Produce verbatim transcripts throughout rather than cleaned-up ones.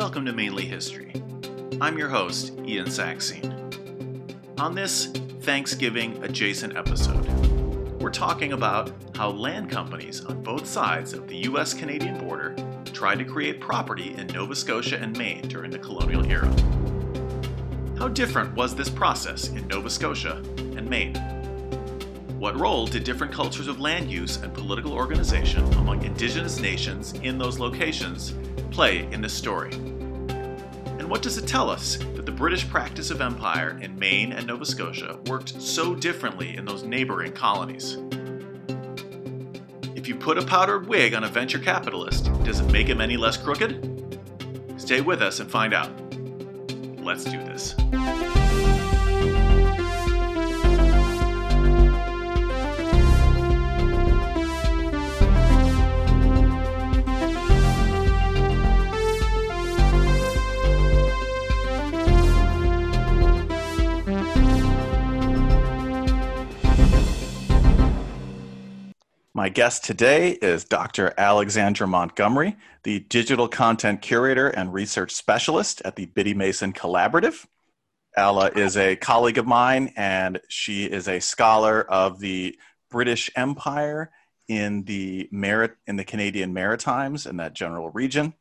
Welcome to Mainly History. I'm your host, Ian Saxine. On this Thanksgiving adjacent episode, we're talking about how land companies on both sides of the U S Canadian border tried to create property in Nova Scotia and Maine during the colonial era. How different was this process in Nova Scotia and Maine? What role did different cultures of land use and political organization among Indigenous nations in those locations play in this story? And what does it tell us that the British practice of empire in Maine and Nova Scotia worked so differently in those neighboring colonies? If you put a powdered wig on a venture capitalist, does it make him any less crooked? Stay with us and find out. Let's do this. My guest today is Doctor Alexandra Montgomery, the Digital Content Curator and Research Specialist at the Biddy Mason Collaborative. Alla is a colleague of mine, and she is a scholar of the British Empire in the Marit- in the Canadian Maritimes and that general region.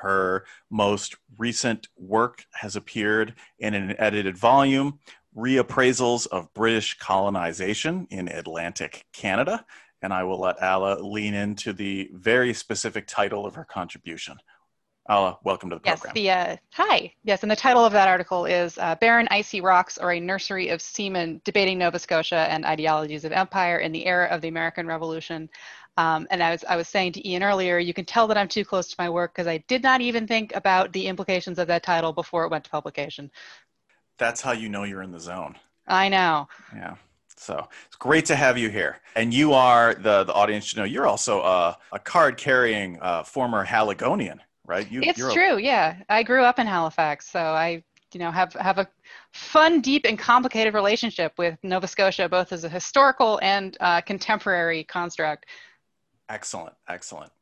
Her most recent work has appeared in an edited volume, Reappraisals of British Colonization in Atlantic Canada. And I will let Alla lean into the very specific title of her contribution. Alla, welcome to the yes, program. Yes, the, uh, hi. Yes, and the title of that article is uh, Barren Icy Rocks or a Nursery of Seamen: Debating Nova Scotia and Ideologies of Empire in the Era of the American Revolution. Um, and I was, I was saying to Ian earlier, you can tell that I'm too close to my work because I did not even think about the implications of that title before it went to publication. That's how you know you're in the zone. I know. Yeah. So it's great to have you here. And you are, the, the audience should know, you're also a, a card-carrying uh, former Haligonian, right? You, it's you're true, a- yeah. I grew up in Halifax, so I you know, have, have a fun, deep, and complicated relationship with Nova Scotia, both as a historical and uh, contemporary construct. Excellent, excellent.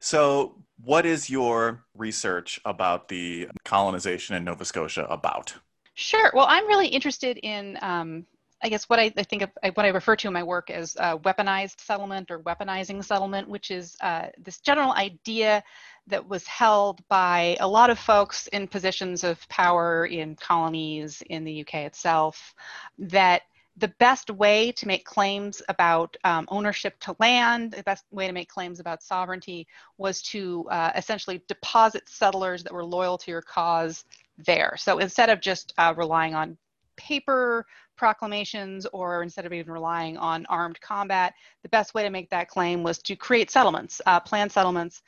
So what is your research about the colonization in Nova Scotia about? Sure. Well, I'm really interested in... Um, I guess what I, I think of, what I refer to in my work as uh, weaponized settlement or weaponizing settlement, which is uh, this general idea that was held by a lot of folks in positions of power in colonies in the U K itself, that the best way to make claims about um, ownership to land, the best way to make claims about sovereignty was to uh, essentially deposit settlers that were loyal to your cause there. So instead of just uh, relying on paper proclamations, or instead of even relying on armed combat, the best way to make that claim was to create settlements, uh, planned settlements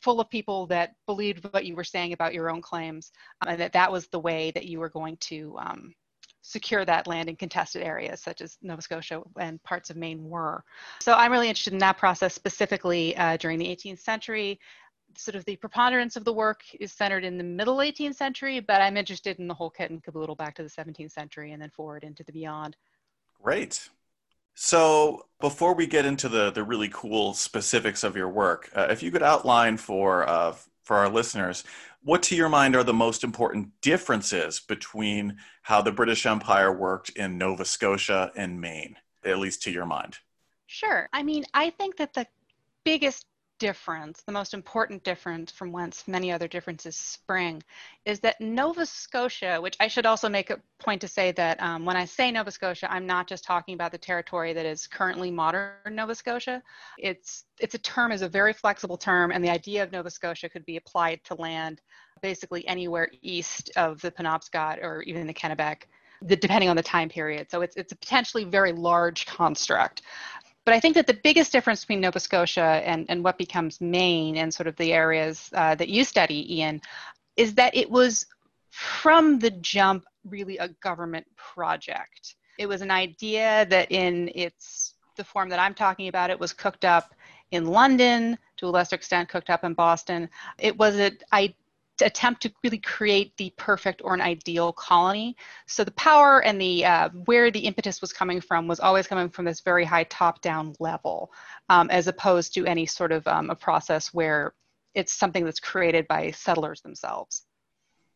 full of people that believed what you were saying about your own claims, and uh, that that was the way that you were going to um, secure that land in contested areas, such as Nova Scotia and parts of Maine were. So I'm really interested in that process specifically uh, during the eighteenth century. Sort of the preponderance of the work is centered in the middle eighteenth century, but I'm interested in the whole kit and caboodle back to the seventeenth century and then forward into the beyond. Great. So before we get into the, the really cool specifics of your work, uh, if you could outline for, uh, for our listeners, what to your mind are the most important differences between how the British Empire worked in Nova Scotia and Maine, at least to your mind? Sure. I mean, I think that the biggest difference, the most important difference from whence many other differences spring, is that Nova Scotia, which I should also make a point to say that um, when I say Nova Scotia, I'm not just talking about the territory that is currently modern Nova Scotia. It's it's a term, is a very flexible term, and the idea of Nova Scotia could be applied to land basically anywhere east of the Penobscot or even the Kennebec, the, depending on the time period. So it's it's a potentially very large construct. But I think that the biggest difference between Nova Scotia and, and what becomes Maine and sort of the areas uh, that you study, Ian, is that it was from the jump really a government project. It was an idea that in its the form that I'm talking about, it was cooked up in London, to a lesser extent cooked up in Boston. It was an idea. Attempt to really create the perfect or an ideal colony. So the power and the uh, where the impetus was coming from was always coming from this very high top-down level, um, as opposed to any sort of um, a process where it's something that's created by settlers themselves.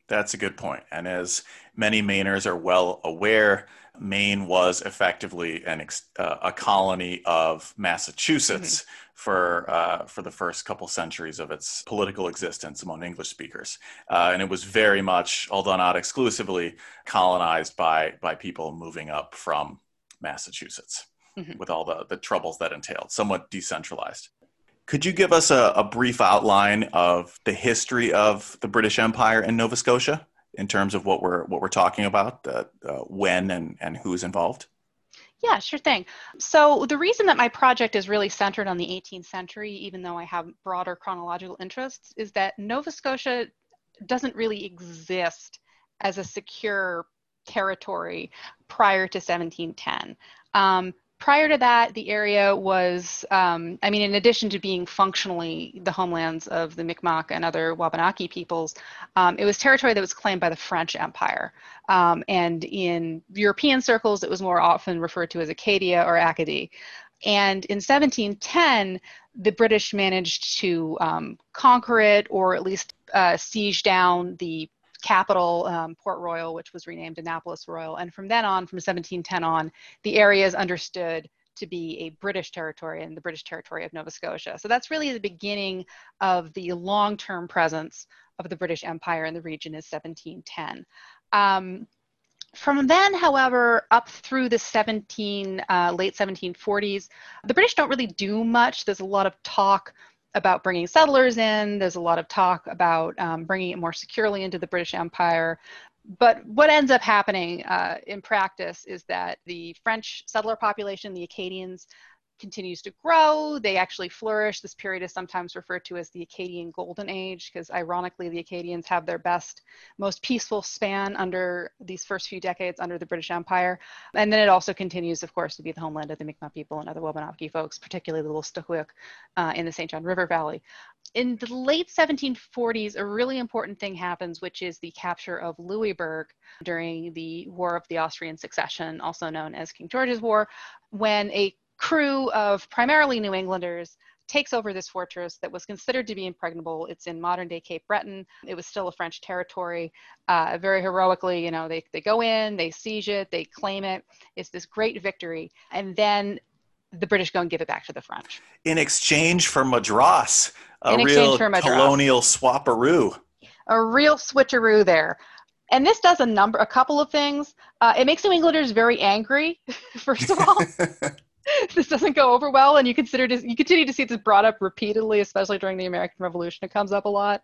That's a good point. And as many Mainers are well aware, Maine was effectively an ex- uh, a colony of Massachusetts mm-hmm. for uh, for the first couple centuries of its political existence among English speakers. Uh, and it was very much, although not exclusively, colonized by, by people moving up from Massachusetts mm-hmm. with all the, the troubles that entailed, somewhat decentralized. Could you give us a, a brief outline of the history of the British Empire in Nova Scotia in terms of what we're what we're talking about, the, uh, when and, and who's involved? Yeah, sure thing. So the reason that my project is really centered on the eighteenth century, even though I have broader chronological interests, is that Nova Scotia doesn't really exist as a secure territory prior to seventeen ten. Um, Prior to that, the area was, um, I mean, in addition to being functionally the homelands of the Mi'kmaq and other Wabanaki peoples, um, it was territory that was claimed by the French Empire. Um, and in European circles, it was more often referred to as Acadia or Acadie. And in seventeen ten, the British managed to um, conquer it, or at least uh, siege down the capital, um, Port Royal, which was renamed Annapolis Royal. And from then on, from seventeen ten on, the area is understood to be a British territory and the British territory of Nova Scotia. So that's really the beginning of the long-term presence of the British Empire in the region, is seventeen ten. Um, From then, however, up through the seventeen, uh, late seventeen forties, the British don't really do much. There's a lot of talk about bringing settlers in. There's a lot of talk about um, bringing it more securely into the British Empire. But what ends up happening uh, in practice is that the French settler population, the Acadians, continues to grow. They actually flourish. This period is sometimes referred to as the Acadian Golden Age, because ironically, the Acadians have their best, most peaceful span under these first few decades under the British Empire. And then it also continues, of course, to be the homeland of the Mi'kmaq people and other Wabanaki folks, particularly the Wolastoqiyik uh, in the Saint John River Valley. In the late seventeen forties, a really important thing happens, which is the capture of Louisbourg during the War of the Austrian Succession, also known as King George's War, when a crew of primarily New Englanders takes over this fortress that was considered to be impregnable. It's in modern-day Cape Breton. It was still a French territory. Uh, very heroically, you know, they, they go in, they siege it, they claim it. It's this great victory. And then the British go and give it back to the French. In exchange for Madras, a real colonial swapperoo. A real switcheroo there. And this does a number, a couple of things. Uh, it makes New Englanders very angry, first of all. This doesn't go over well, and you consider this, you continue to see this brought up repeatedly, especially during the American Revolution. It comes up a lot.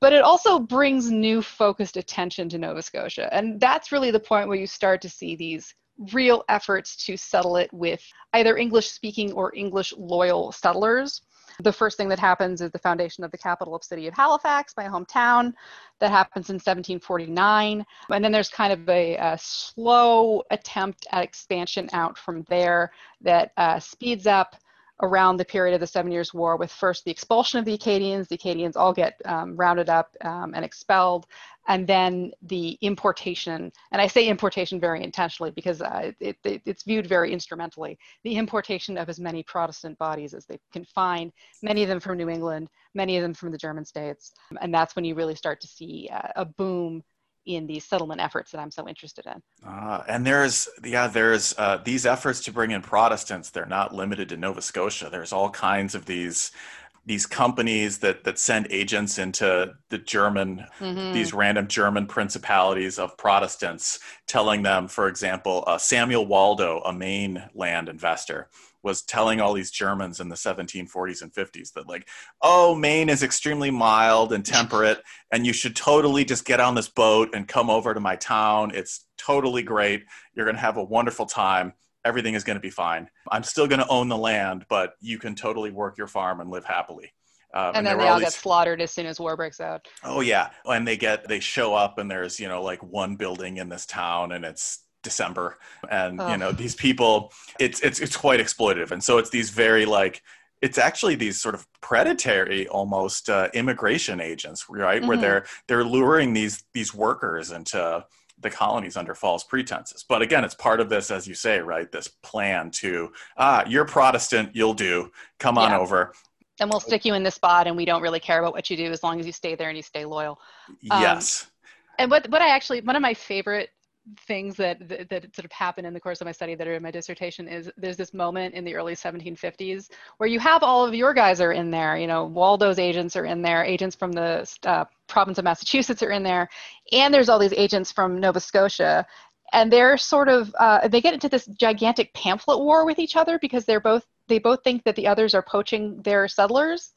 But it also brings new focused attention to Nova Scotia. And that's really the point where you start to see these real efforts to settle it with either English-speaking or English-loyal settlers. The first thing that happens is the foundation of the capital of city of Halifax, my hometown. That happens in seventeen forty-nine. And then there's kind of a, a slow attempt at expansion out from there that uh, speeds up around the period of the Seven Years' War, with first the expulsion of the Acadians. The Acadians all get um, rounded up um, and expelled, and then the importation, and I say importation very intentionally because uh, it, it, it's viewed very instrumentally, the importation of as many Protestant bodies as they can find, many of them from New England, many of them from the German states, and that's when you really start to see uh, a boom in these settlement efforts that I'm so interested in. Uh, and there's, yeah, there's uh, these efforts to bring in Protestants. They're not limited to Nova Scotia. There's all kinds of these these companies that that send agents into the German, mm-hmm. these random German principalities of Protestants, telling them, for example, uh, Samuel Waldo, a Maine land investor, was telling all these Germans in the seventeen forties and fifties that, like, oh, Maine is extremely mild and temperate, and you should totally just get on this boat and come over to my town. It's totally great. You're going to have a wonderful time. Everything is going to be fine. I'm still going to own the land, but you can totally work your farm and live happily. Um, and, and then they all, all these... get slaughtered as soon as war breaks out. Oh, yeah. And they get, they show up, and there's, you know, like one building in this town, and it's December, and oh. you know, these people, it's it's it's quite exploitative. And so it's these very, like, it's actually these sort of predatory almost uh, immigration agents, right? Mm-hmm. Where they're they're luring these these workers into the colonies under false pretenses. But again, it's part of this, as you say, right? This plan to ah, you're Protestant, you'll do. Come on yeah. over. then we'll stick you in this spot and we don't really care about what you do as long as you stay there and you stay loyal. Um, yes. And what, what I actually, one of my favorite things that, that that sort of happen in the course of my study that are in my dissertation is there's this moment in the early seventeen fifties where you have all of your guys are in there, you know, Waldo's agents are in there, agents from the uh, province of Massachusetts are in there, and there's all these agents from Nova Scotia, and they're sort of, uh, they get into this gigantic pamphlet war with each other because they're both, they both think that the others are poaching their settlers.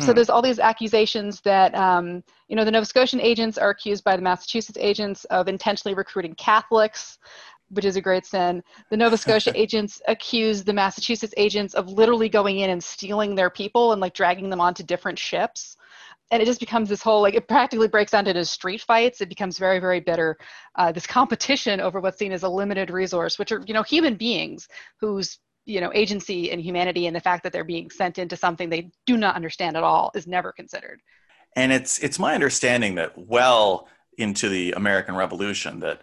So there's all these accusations that, um, you know, the Nova Scotian agents are accused by the Massachusetts agents of intentionally recruiting Catholics, which is a great sin. The Nova Scotia agents accuse the Massachusetts agents of literally going in and stealing their people and like dragging them onto different ships. And it just becomes this whole, like, it practically breaks down into street fights. It becomes very, very bitter. Uh, this competition over what's seen as a limited resource, which are, you know, human beings whose, you know, agency and humanity and the fact that they're being sent into something they do not understand at all is never considered. And it's it's my understanding that well into the American Revolution that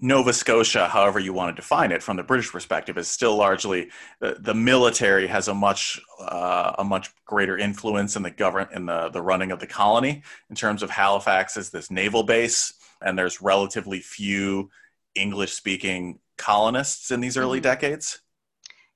Nova Scotia, however you want to define it from the British perspective, is still largely the, the military has a much uh, a much greater influence in the govern in the the running of the colony in terms of Halifax as this naval base, and there's relatively few English speaking colonists in these early mm-hmm. decades.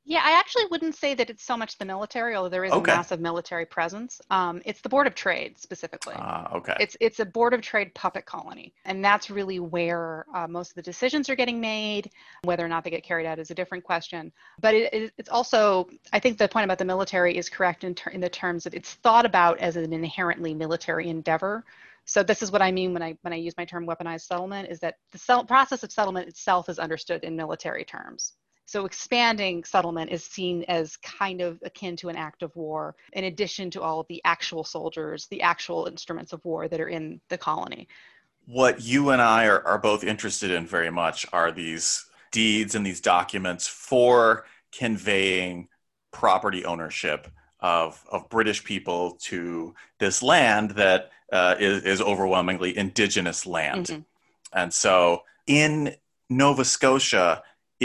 Yeah, I actually wouldn't say that it's so much the military, although there is okay. a massive military presence. Um, it's the Board of Trade specifically. Uh, okay. It's it's a Board of Trade puppet colony, and that's really where uh, most of the decisions are getting made. Whether or not they get carried out is a different question. But it, it, it's also, I think the point about the military is correct in, ter- in the terms of it's thought about as an inherently military endeavor. So this is what I mean when I when I use my term weaponized settlement, is that the sell- process of settlement itself is understood in military terms. So expanding settlement is seen as kind of akin to an act of war, in addition to all of the actual soldiers, the actual instruments of war that are in the colony. What you and I are, are both interested in very much are these deeds and these documents for conveying property ownership of, of British people to this land that uh, is, is overwhelmingly indigenous land. Mm-hmm. And so in Nova Scotia,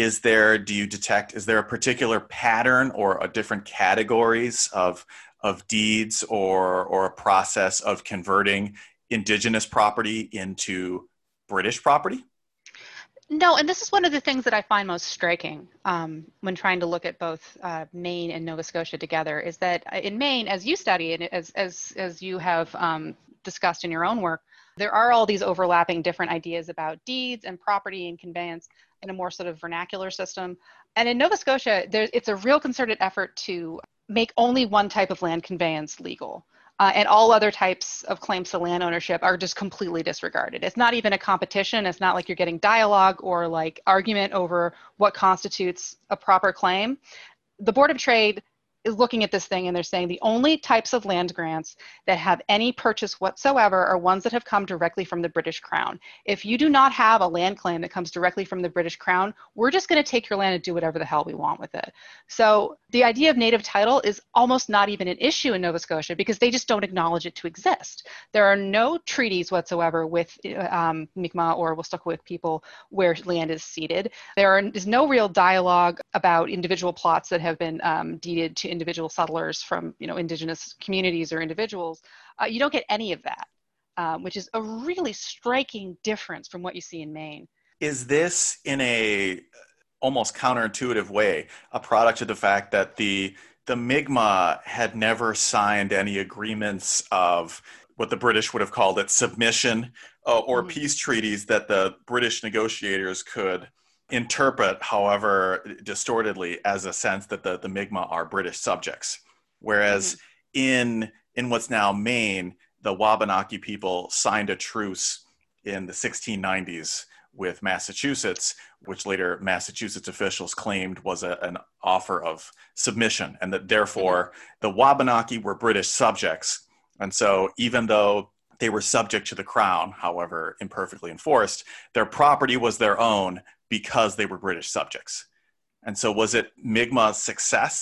Is there, do you detect, is there a particular pattern or a different categories of of deeds or or a process of converting indigenous property into British property? No, and this is one of the things that I find most striking um, when trying to look at both uh, Maine and Nova Scotia together, is that in Maine, as you study and as, as, as you have um, discussed in your own work, there are all these overlapping different ideas about deeds and property and conveyance in a more sort of vernacular system. And in Nova Scotia, there's, it's a real concerted effort to make only one type of land conveyance legal. Uh, and all other types of claims to land ownership are just completely disregarded. It's not even a competition. It's not like you're getting dialogue or like argument over what constitutes a proper claim. The Board of Trade is looking at this thing and they're saying the only types of land grants that have any purchase whatsoever are ones that have come directly from the British Crown. If you do not have a land claim that comes directly from the British Crown, we're just going to take your land and do whatever the hell we want with it. So the idea of native title is almost not even an issue in Nova Scotia because they just don't acknowledge it to exist. There are no treaties whatsoever with um, Mi'kmaq or Wolastoqiyik people where land is ceded. There is no real dialogue about individual plots that have been um, deeded to individual settlers from, you know, indigenous communities or individuals. Uh, you don't get any of that, um, which is a really striking difference from what you see in Maine. Is this, in a almost counterintuitive way, a product of the fact that the the Mi'kmaq had never signed any agreements of what the British would have called it submission uh, or mm-hmm. peace treaties that the British negotiators could interpret, however distortedly, as a sense that the, the Mi'kmaq are British subjects. Whereas mm-hmm. in in what's now Maine, the Wabanaki people signed a truce in the sixteen nineties with Massachusetts, which later Massachusetts officials claimed was a, an offer of submission, and that therefore mm-hmm. the Wabanaki were British subjects. And so even though they were subject to the crown, however imperfectly enforced, their property was their own because they were British subjects. And so was it Mi'kmaq's success,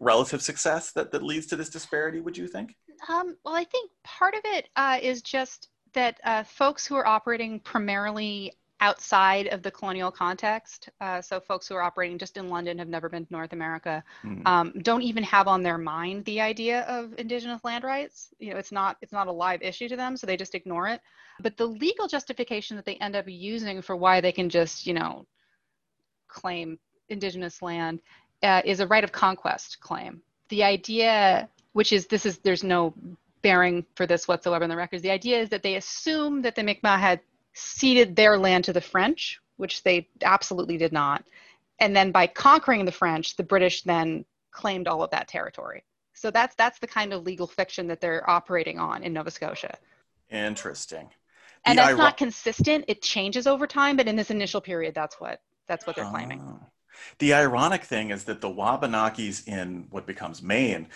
relative success, that, that leads to this disparity, would you think? Um, well, I think part of it uh, is just that uh, folks who are operating primarily outside of the colonial context. Uh, so folks who are operating just in London, have never been to North America, mm. um, don't even have on their mind the idea of Indigenous land rights. You know, it's not, it's not a live issue to them, so they just ignore it. But the legal justification that they end up using for why they can just, you know, claim Indigenous land uh, is a right of conquest claim. The idea, which is, this is, there's no bearing for this whatsoever in the records. The idea is that they assume that the Mi'kmaq had ceded their land to the French, which they absolutely did not. And then by conquering the French, the British then claimed all of that territory. So that's that's the kind of legal fiction that they're operating on in Nova Scotia. Interesting. The and that's ir- not consistent. It changes over time, but in this initial period, that's what that's what they're claiming. Uh, the ironic thing is that the Wabanakis in what becomes Maine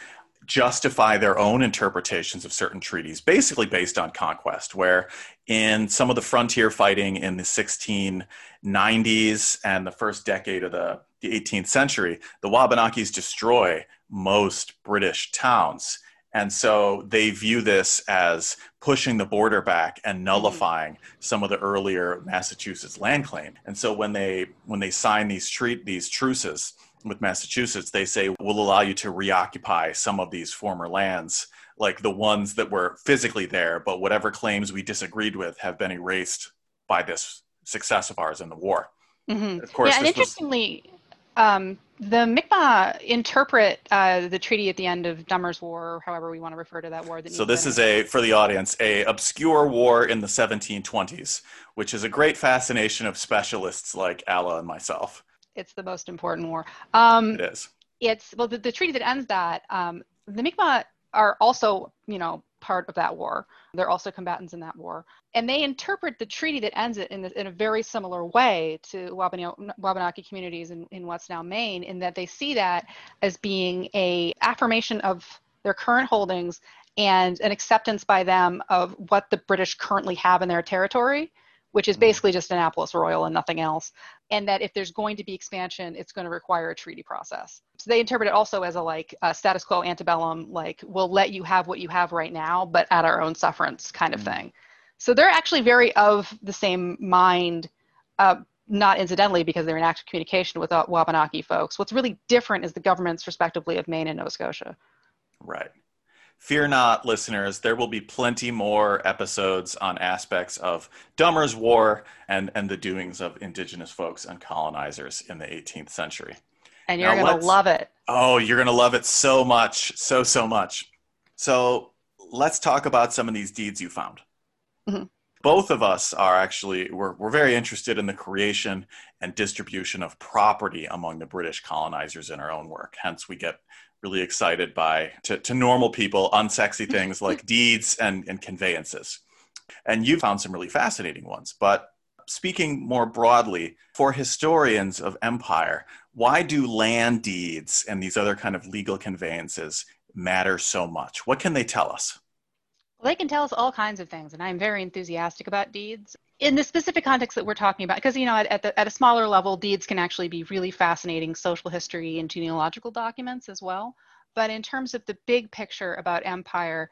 justify their own interpretations of certain treaties, basically based on conquest, where in some of the frontier fighting in the sixteen nineties and the first decade of the, the eighteenth century, the Wabanakis destroy most British towns. And so they view this as pushing the border back and nullifying some of the earlier Massachusetts land claim. And so when they when they sign these treat these truces with Massachusetts, they say, we'll allow you to reoccupy some of these former lands, like the ones that were physically there, but whatever claims we disagreed with have been erased by this success of ours in the war. Mm-hmm. Of course, yeah, and interestingly, was... um, the Mi'kmaq interpret uh, the treaty at the end of Dummer's War, or however we want to refer to that war. That so this is a, for the audience, a obscure war in the seventeen twenties, which is a great fascination of specialists like Alla and myself. It's the most important war. Um, it is. It's, well, the, the treaty that ends that, um, the Mi'kmaq are also, you know, part of that war. They're also combatants in that war. And they interpret the treaty that ends it in, the, in a very similar way to Wabanaki, Wabanaki communities in, in what's now Maine, in that they see that as being an affirmation of their current holdings and an acceptance by them of what the British currently have in their territory, which is basically just Annapolis Royal and nothing else. And that if there's going to be expansion, it's going to require a treaty process. So they interpret it also as a like a status quo antebellum, like we'll let you have what you have right now, but at our own sufferance kind of mm-hmm. thing. So they're actually very of the same mind, uh, not incidentally, because they're in active communication with Wabanaki folks. What's really different is the governments respectively of Maine and Nova Scotia. Right. Fear not, listeners, there will be plenty more episodes on aspects of Dummer's War and, and the doings of Indigenous folks and colonizers in the eighteenth century. And you're going to love it. Oh, you're going to love it so much, so, so much. So let's talk about some of these deeds you found. Mm-hmm. Both of us are actually, we're, we're very interested in the creation and distribution of property among the British colonizers in our own work. Hence, we get really excited by, to, to normal people, unsexy things like deeds and, and conveyances. And you found some really fascinating ones. But speaking more broadly, for historians of empire, why do land deeds and these other kind of legal conveyances matter so much? What can they tell us? Well, they can tell us all kinds of things, and I'm very enthusiastic about deeds. In the specific context that we're talking about, because, you know, at, at, the, at a smaller level, deeds can actually be really fascinating social history and genealogical documents as well. But in terms of the big picture about empire,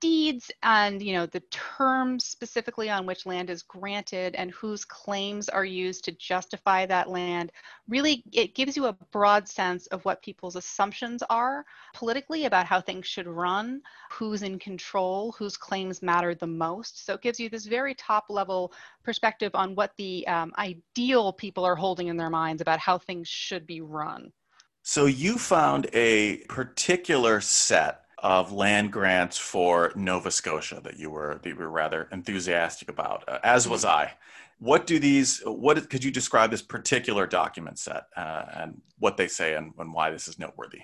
deeds and, you know, the terms specifically on which land is granted and whose claims are used to justify that land, really, it gives you a broad sense of what people's assumptions are politically about how things should run, who's in control, whose claims matter the most. So it gives you this very top level perspective on what the um, ideal people are holding in their minds about how things should be run. So you found a particular set of land grants for Nova Scotia that you were that you were rather enthusiastic about, uh, as was I. What do these, what could you describe this particular document set uh, and what they say and, and why this is noteworthy?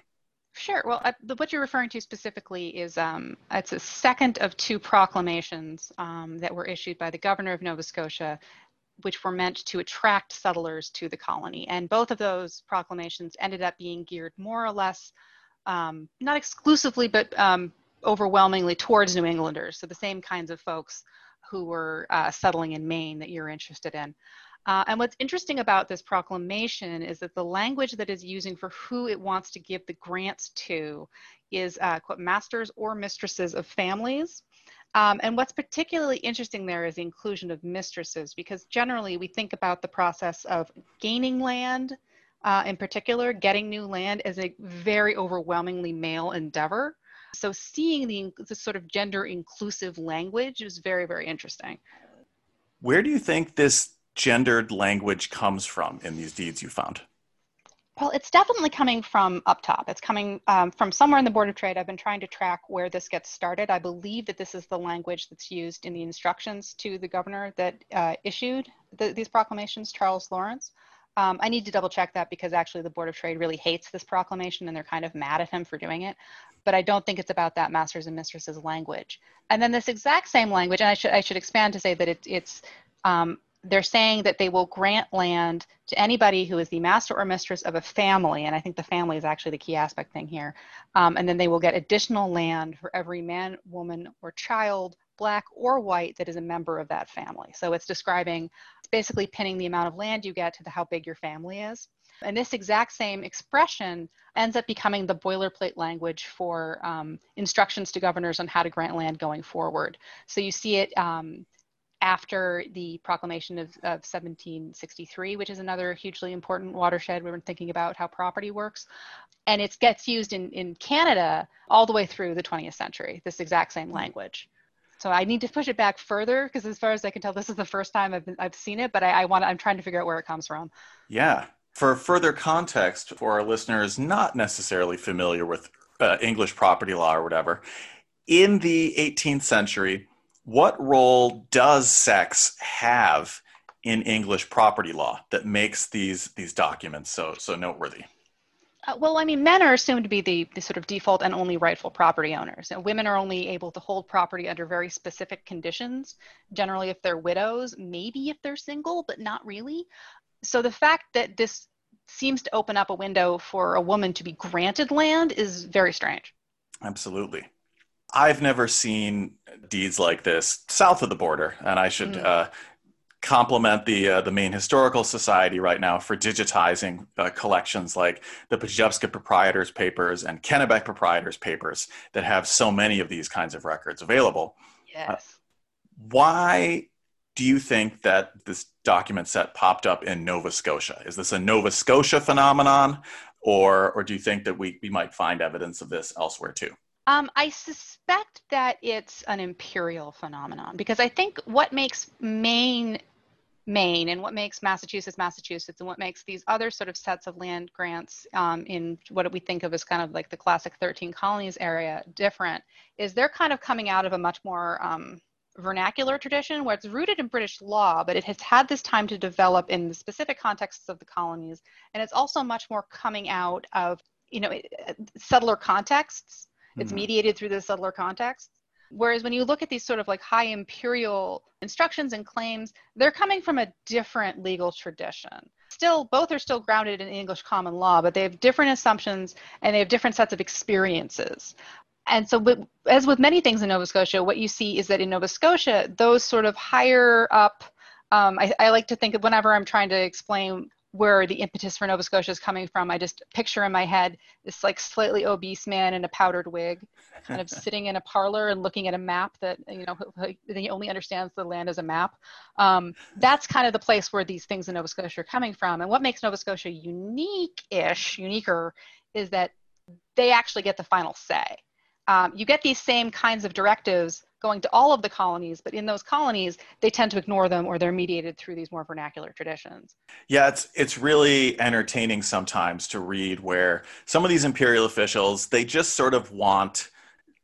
Sure. Well, I, the, what you're referring to specifically is, um, it's a second of two proclamations um, that were issued by the governor of Nova Scotia, which were meant to attract settlers to the colony. And both of those proclamations ended up being geared more or less Um, not exclusively, but um, overwhelmingly towards New Englanders. So the same kinds of folks who were uh, settling in Maine that you're interested in. Uh, and what's interesting about this proclamation is that the language that is using for who it wants to give the grants to is, uh, quote, masters or mistresses of families, Um, and what's particularly interesting there is the inclusion of mistresses, because generally we think about the process of gaining land, uh, in particular, getting new land, as a very overwhelmingly male endeavor. So seeing the, the sort of gender inclusive language is very, very interesting. Where do you think this gendered language comes from in these deeds you found? Well, it's definitely coming from up top. It's coming um, from somewhere in the Board of Trade. I've been trying to track where this gets started. I believe that this is the language that's used in the instructions to the governor that uh, issued the, these proclamations, Charles Lawrence. Um, I need to double check that, because actually the Board of Trade really hates this proclamation and they're kind of mad at him for doing it. But I don't think it's about that masters and mistresses language. And then this exact same language, and I should I should expand to say that it, it's, um, they're saying that they will grant land to anybody who is the master or mistress of a family. And I think the family is actually the key aspect thing here. Um, and then they will get additional land for every man, woman, or child, black or white, that is a member of that family. So it's describing, it's basically pinning the amount of land you get to the, how big your family is. And this exact same expression ends up becoming the boilerplate language for um, instructions to governors on how to grant land going forward. So you see it um, after the Proclamation of, of seventeen sixty-three, which is another hugely important watershed. We've been thinking about how property works. And it gets used in, in Canada all the way through the twentieth century, this exact same language. So I need to push it back further, because as far as I can tell, this is the first time I've, been, I've seen it, but I, I want I'm trying to figure out where it comes from. Yeah. For further context for our listeners not necessarily familiar with uh, English property law or whatever, in the eighteenth century, what role does sex have in English property law that makes these these documents so so noteworthy? Uh, well, I mean, men are assumed to be the, the sort of default and only rightful property owners. And women are only able to hold property under very specific conditions, generally if they're widows, maybe if they're single, but not really. So the fact that this seems to open up a window for a woman to be granted land is very strange. Absolutely. I've never seen deeds like this south of the border, and I should mm. uh, compliment the uh, the Maine Historical Society right now for digitizing uh, collections like the Penobscot proprietors' papers and Kennebec proprietors' papers that have so many of these kinds of records available. Yes. Uh, why do you think that this document set popped up in Nova Scotia? Is this a Nova Scotia phenomenon, or or do you think that we, we might find evidence of this elsewhere too? Um, I suspect that it's an imperial phenomenon, because I think what makes Maine, Maine, and what makes Massachusetts, Massachusetts, and what makes these other sort of sets of land grants um, in what we think of as kind of like the classic thirteen colonies area different is they're kind of coming out of a much more um, vernacular tradition where it's rooted in British law, but it has had this time to develop in the specific contexts of the colonies. And it's also much more coming out of, you know, settler contexts. It's mediated through the settler context. Whereas when you look at these sort of like high imperial instructions and claims, they're coming from a different legal tradition. Still, both are still grounded in English common law, but they have different assumptions and they have different sets of experiences. And so with, as with many things in Nova Scotia, what you see is that in Nova Scotia, those sort of higher up, um, I, I like to think of whenever I'm trying to explain where the impetus for Nova Scotia is coming from, I just picture in my head this like slightly obese man in a powdered wig, kind of sitting in a parlor and looking at a map that, you know, he only understands the land as a map. Um, that's kind of the place where these things in Nova Scotia are coming from. And what makes Nova Scotia unique-ish, uniquer, is that they actually get the final say. Um, you get these same kinds of directives going to all of the colonies, but in those colonies, they tend to ignore them or they're mediated through these more vernacular traditions. Yeah, it's it's really entertaining sometimes to read where some of these imperial officials, they just sort of want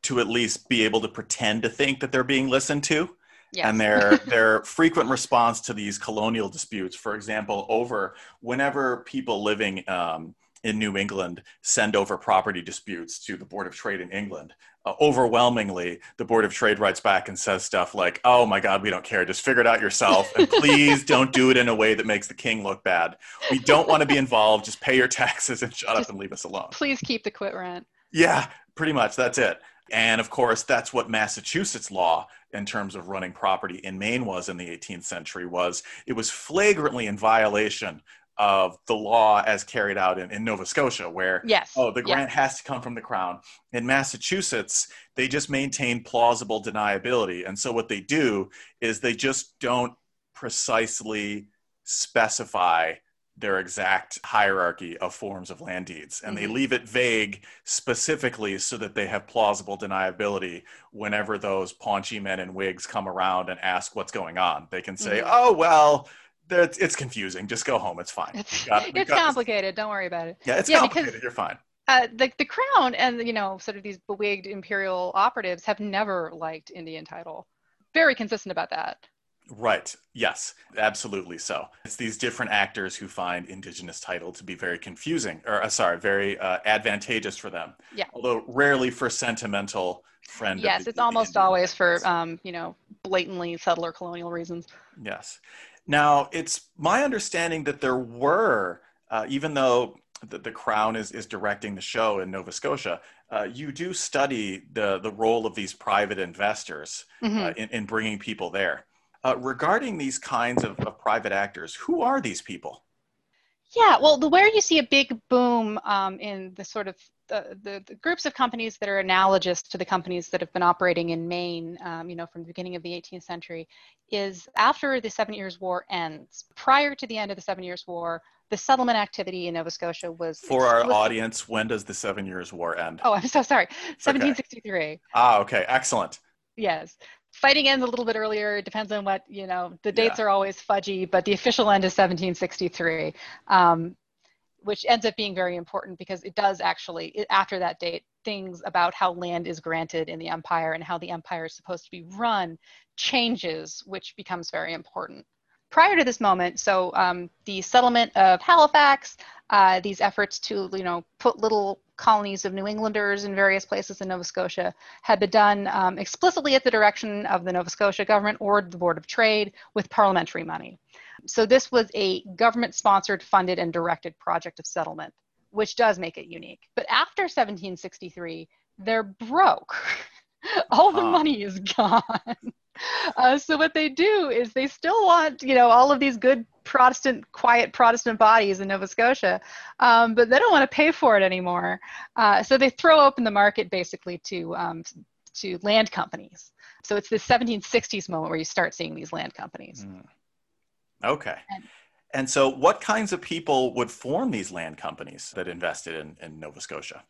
to at least be able to pretend to think that they're being listened to. Yes. And their their frequent response to these colonial disputes, for example, over whenever people living um, in New England send over property disputes to the Board of Trade in England, Uh, overwhelmingly, the Board of Trade writes back and says stuff like, oh my God, we don't care. Just figure it out yourself. And please don't do it in a way that makes the king look bad. We don't want to be involved. Just pay your taxes and shut Just up and leave us alone. Please keep the quit rent. Yeah, pretty much. That's it. And of course, that's what Massachusetts law in terms of running property in Maine was in the eighteenth century was. It was flagrantly in violation of the law as carried out in, in Nova Scotia, where yes. oh, the grant yes. has to come from the crown. In Massachusetts, they just maintain plausible deniability. And so what they do is they just don't precisely specify their exact hierarchy of forms of land deeds. And mm-hmm. they leave it vague specifically so that they have plausible deniability whenever those paunchy men in wigs come around and ask what's going on. They can say, mm-hmm. oh, well, it's confusing. Just go home. It's fine. It's, got, it's complicated. This. Don't worry about it. Yeah, it's yeah, complicated. Because, You're fine. Uh, the, the crown and, you know, sort of these bewigged imperial operatives have never liked Indian title. Very consistent about that. Right. Yes, absolutely so. It's these different actors who find Indigenous title to be very confusing, or uh, sorry, very uh, advantageous for them. Yeah. Although rarely for sentimental friend. Yes, of the, it's almost Indian always times. for, um, you know, blatantly settler colonial reasons. Yes. Now, it's my understanding that there were, uh, even though the, the Crown is, is directing the show in Nova Scotia, uh, you do study the, the role of these private investors mm-hmm. uh, in, in bringing people there. Uh, regarding these kinds of, of private actors, who are these people? Yeah, well, the where you see a big boom um, in the sort of the, the, the groups of companies that are analogous to the companies that have been operating in Maine, um, you know, from the beginning of the eighteenth century, is after the Seven Years' War ends. Prior to the end of the Seven Years' War, the settlement activity in Nova Scotia was... For our audience, when does the Seven Years' War end? Oh, I'm so sorry. seventeen sixty-three. Okay. Ah, okay. Excellent. Yes. Fighting ends a little bit earlier. It depends on what, you know, the dates yeah. are always fudgy, but the official end is seventeen sixty-three, um, which ends up being very important because it does actually, it, after that date, things about how land is granted in the empire and how the empire is supposed to be run changes, which becomes very important. Prior to this moment, so um, the settlement of Halifax, uh, these efforts to, you know, put little colonies of New Englanders in various places in Nova Scotia had been done um, explicitly at the direction of the Nova Scotia government or the Board of Trade with parliamentary money. So this was a government-sponsored, funded, and directed project of settlement, which does make it unique. But after seventeen sixty-three, they're broke. All the money is gone. Uh, so what they do is they still want, you know, all of these good Protestant, quiet Protestant bodies in Nova Scotia, um, but they don't want to pay for it anymore. Uh, so they throw open the market basically to um, to land companies. So it's this seventeen sixties moment where you start seeing these land companies. Mm. Okay. And, and so what kinds of people would form these land companies that invested in, in Nova Scotia?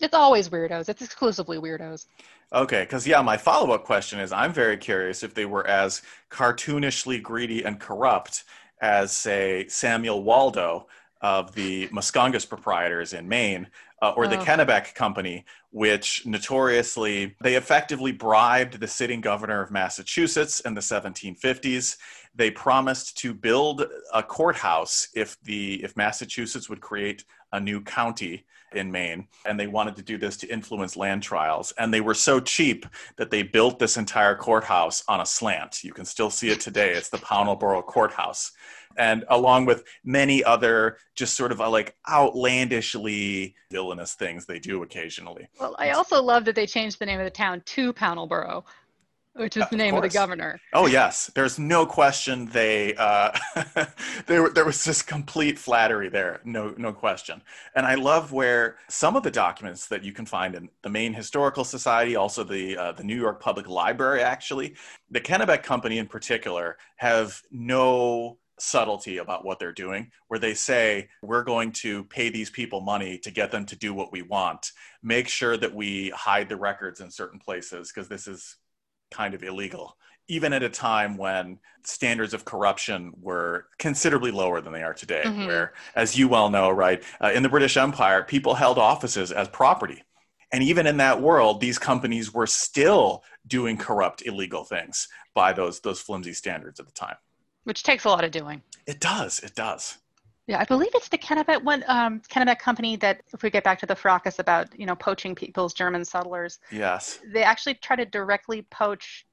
It's always weirdos. It's exclusively weirdos. Okay, because yeah, my follow-up question is, I'm very curious if they were as cartoonishly greedy and corrupt as, say, Samuel Waldo of the Muskogea's proprietors in Maine, uh, or oh. the Kennebec Company, which notoriously, they effectively bribed the sitting governor of Massachusetts in the seventeen fifties. They promised to build a courthouse if the if Massachusetts would create a new county in Maine, and they wanted to do this to influence land trials. And they were so cheap that they built this entire courthouse on a slant. You can still see it today. It's the Pownellborough Courthouse. And along with many other just sort of like outlandishly villainous things they do occasionally. Well, I also love that they changed the name of the town to Pownellborough, which is the name of, of the governor. Oh, yes. There's no question they, uh, they were, there was just complete flattery there. No, no question. And I love where some of the documents that you can find in the Maine Historical Society, also the, uh, the New York Public Library, actually, the Kennebec Company in particular, have no subtlety about what they're doing, where they say, we're going to pay these people money to get them to do what we want. Make sure that we hide the records in certain places, because this is kind of illegal, even at a time when standards of corruption were considerably lower than they are today, mm-hmm. where, as you well know, right, uh, in the British Empire, people held offices as property. And even in that world, these companies were still doing corrupt, illegal things by those, those flimsy standards at the time. Which takes a lot of doing. It does. It does. Yeah, I believe it's the Kennebec one, um, Kennebec Company that, if we get back to the fracas about, you know, poaching people's German settlers. Yes. They actually try to directly poach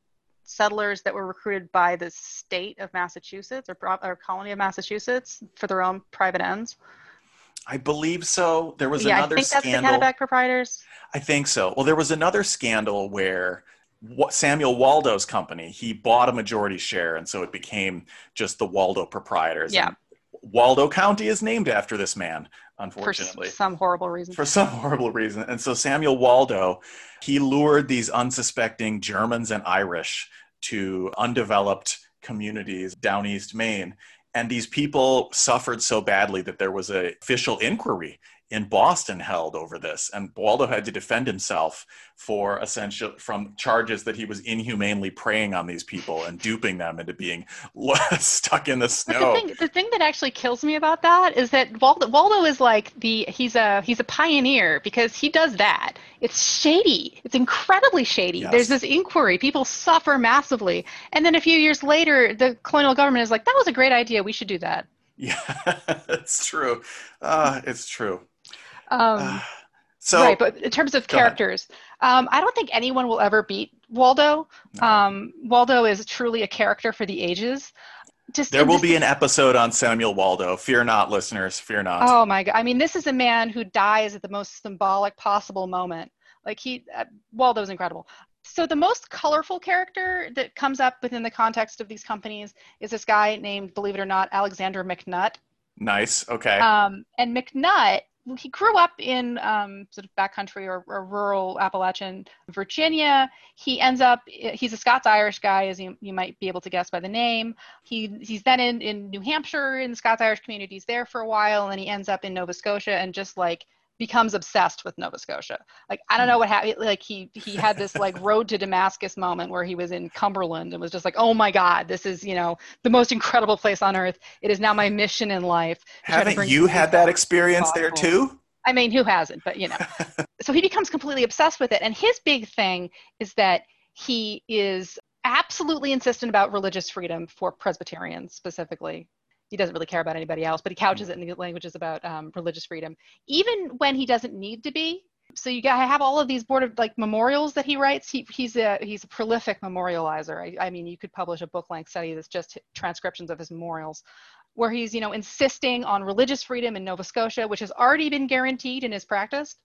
settlers that were recruited by the state of Massachusetts or, or colony of Massachusetts for their own private ends. I believe so. There was yeah, another scandal. Yeah, I think that's the Kennebec proprietors. I think so. Well, there was another scandal where Samuel Waldo's company, he bought a majority share, and so it became just the Waldo proprietors. Yeah. And Waldo County is named after this man, unfortunately. For some horrible reason. For some horrible reason. And so Samuel Waldo, he lured these unsuspecting Germans and Irish to undeveloped communities down East Maine. And these people suffered so badly that there was an official inquiry in Boston held over this. And Waldo had to defend himself for essential from charges that he was inhumanely preying on these people and duping them into being stuck in the snow. The thing, the thing that actually kills me about that is that Waldo, Waldo is like the, he's a, he's a pioneer because he does that. It's shady. It's incredibly shady. Yes. There's this inquiry. People suffer massively. And then a few years later, the colonial government is like, that was a great idea. We should do that. Yeah, that's true. Uh, it's true. Um, so, right, but in terms of characters, um, I don't think anyone will ever beat Waldo. No. Um, Waldo is truly a character for the ages. Just, there will just, be an episode on Samuel Waldo. Fear not, listeners. Fear not. Oh my God. I mean, this is a man who dies at the most symbolic possible moment. Like he, uh, Waldo's incredible. So the most colorful character that comes up within the context of these companies is this guy named, believe it or not, Alexander McNutt. Nice. Okay. Um, and McNutt, he grew up in um, sort of backcountry or, or rural Appalachian Virginia. He ends up, he's a Scots-Irish guy, as you, you might be able to guess by the name. He He's then in, in New Hampshire, in the Scots-Irish communities there for a while, and then he ends up in Nova Scotia and just like becomes obsessed with Nova Scotia. Like, I don't know what happened. Like he, he had this like road to Damascus moment where he was in Cumberland and was just like, oh my God, this is, you know, the most incredible place on earth. It is now my mission in life. Haven't you had that experience there too? I mean, who hasn't, but you know. So he becomes completely obsessed with it. And his big thing is that he is absolutely insistent about religious freedom for Presbyterians specifically. He doesn't really care about anybody else, but he couches it in the languages about um, religious freedom, even when he doesn't need to be. So you got to have all of these board of like memorials that he writes. He, he's a he's a prolific memorializer. I, I mean, you could publish a book-length study that's just transcriptions of his memorials, where he's, you know, insisting on religious freedom in Nova Scotia, which has already been guaranteed in his practice,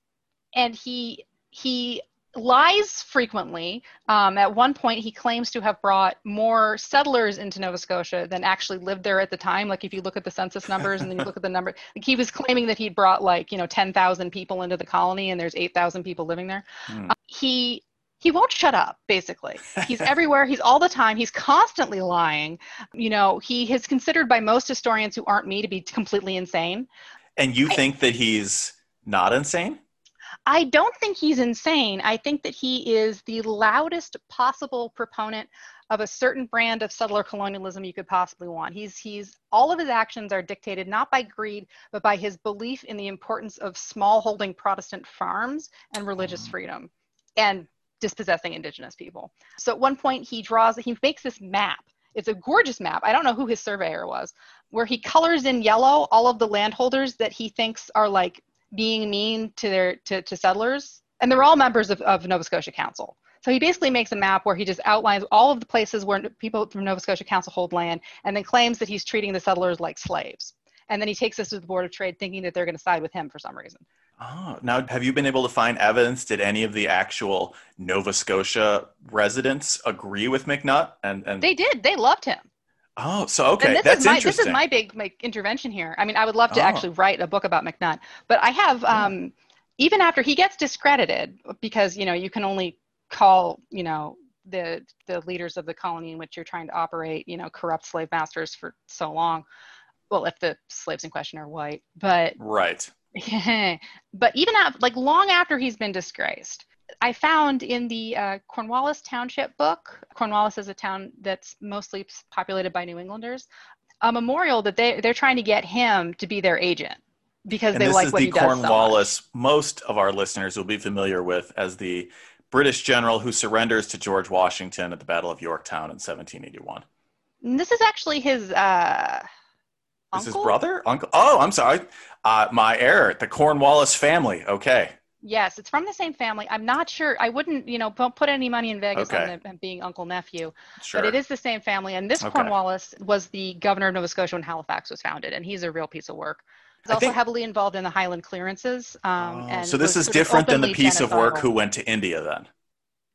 and he he. lies frequently. Um, at one point, he claims to have brought more settlers into Nova Scotia than actually lived there at the time. Like if you look at the census numbers and then you look at the number, like he was claiming that he'd brought like, you know, ten thousand people into the colony and there's eight thousand people living there. Mm. Um, he he won't shut up, basically. He's everywhere. He's all the time. He's constantly lying. You know, he is considered by most historians who aren't me to be completely insane. And you I, think that he's not insane? I don't think he's insane. I think that he is the loudest possible proponent of a certain brand of settler colonialism you could possibly want. He's, he's, all of his actions are dictated not by greed, but by his belief in the importance of smallholding Protestant farms and religious freedom and dispossessing Indigenous people. So at one point he draws, he makes this map. It's a gorgeous map. I don't know who his surveyor was, where he colors in yellow all of the landholders that he thinks are like being mean to their to, to settlers, and they're all members of, of Nova Scotia Council. So he basically makes a map where he just outlines all of the places where people from Nova Scotia Council hold land, and then claims that he's treating the settlers like slaves. And then he takes this to the Board of Trade thinking that they're going to side with him for some reason. Oh, now have you been able to find evidence? Did any of the actual Nova Scotia residents agree with McNutt? And, and they did. They loved him. Oh, so okay, that's my, interesting. This is my big my intervention here. I mean, I would love to oh. actually write a book about McNutt, but I have, um, yeah. even after he gets discredited, because, you know, you can only call, you know, the the leaders of the colony in which you're trying to operate, you know, corrupt slave masters for so long. Well, if the slaves in question are white, but... Right. But even after, like long after he's been disgraced, I found in the uh, Cornwallis Township book, Cornwallis is a town that's mostly populated by New Englanders, a memorial that they, they're trying to get him to be their agent because and they like what the he Cornwallis, does. Cornwallis, so most of our listeners will be familiar with as the British general who surrenders to George Washington at the Battle of Yorktown in seventeen eighty-one. And this is actually his... Uh, this is brother? Uncle? Oh, I'm sorry. Uh, my error. The Cornwallis family. Okay. Yes, it's from the same family. I'm not sure. I wouldn't, you know, put any money in Vegas okay. on it, on being uncle nephew. Sure. But it is the same family. And this okay. Cornwallis was the governor of Nova Scotia when Halifax was founded, and he's a real piece of work. He's I also think... heavily involved in the Highland clearances. Um, oh, and so this is different than the piece genocidal. Of work who went to India then.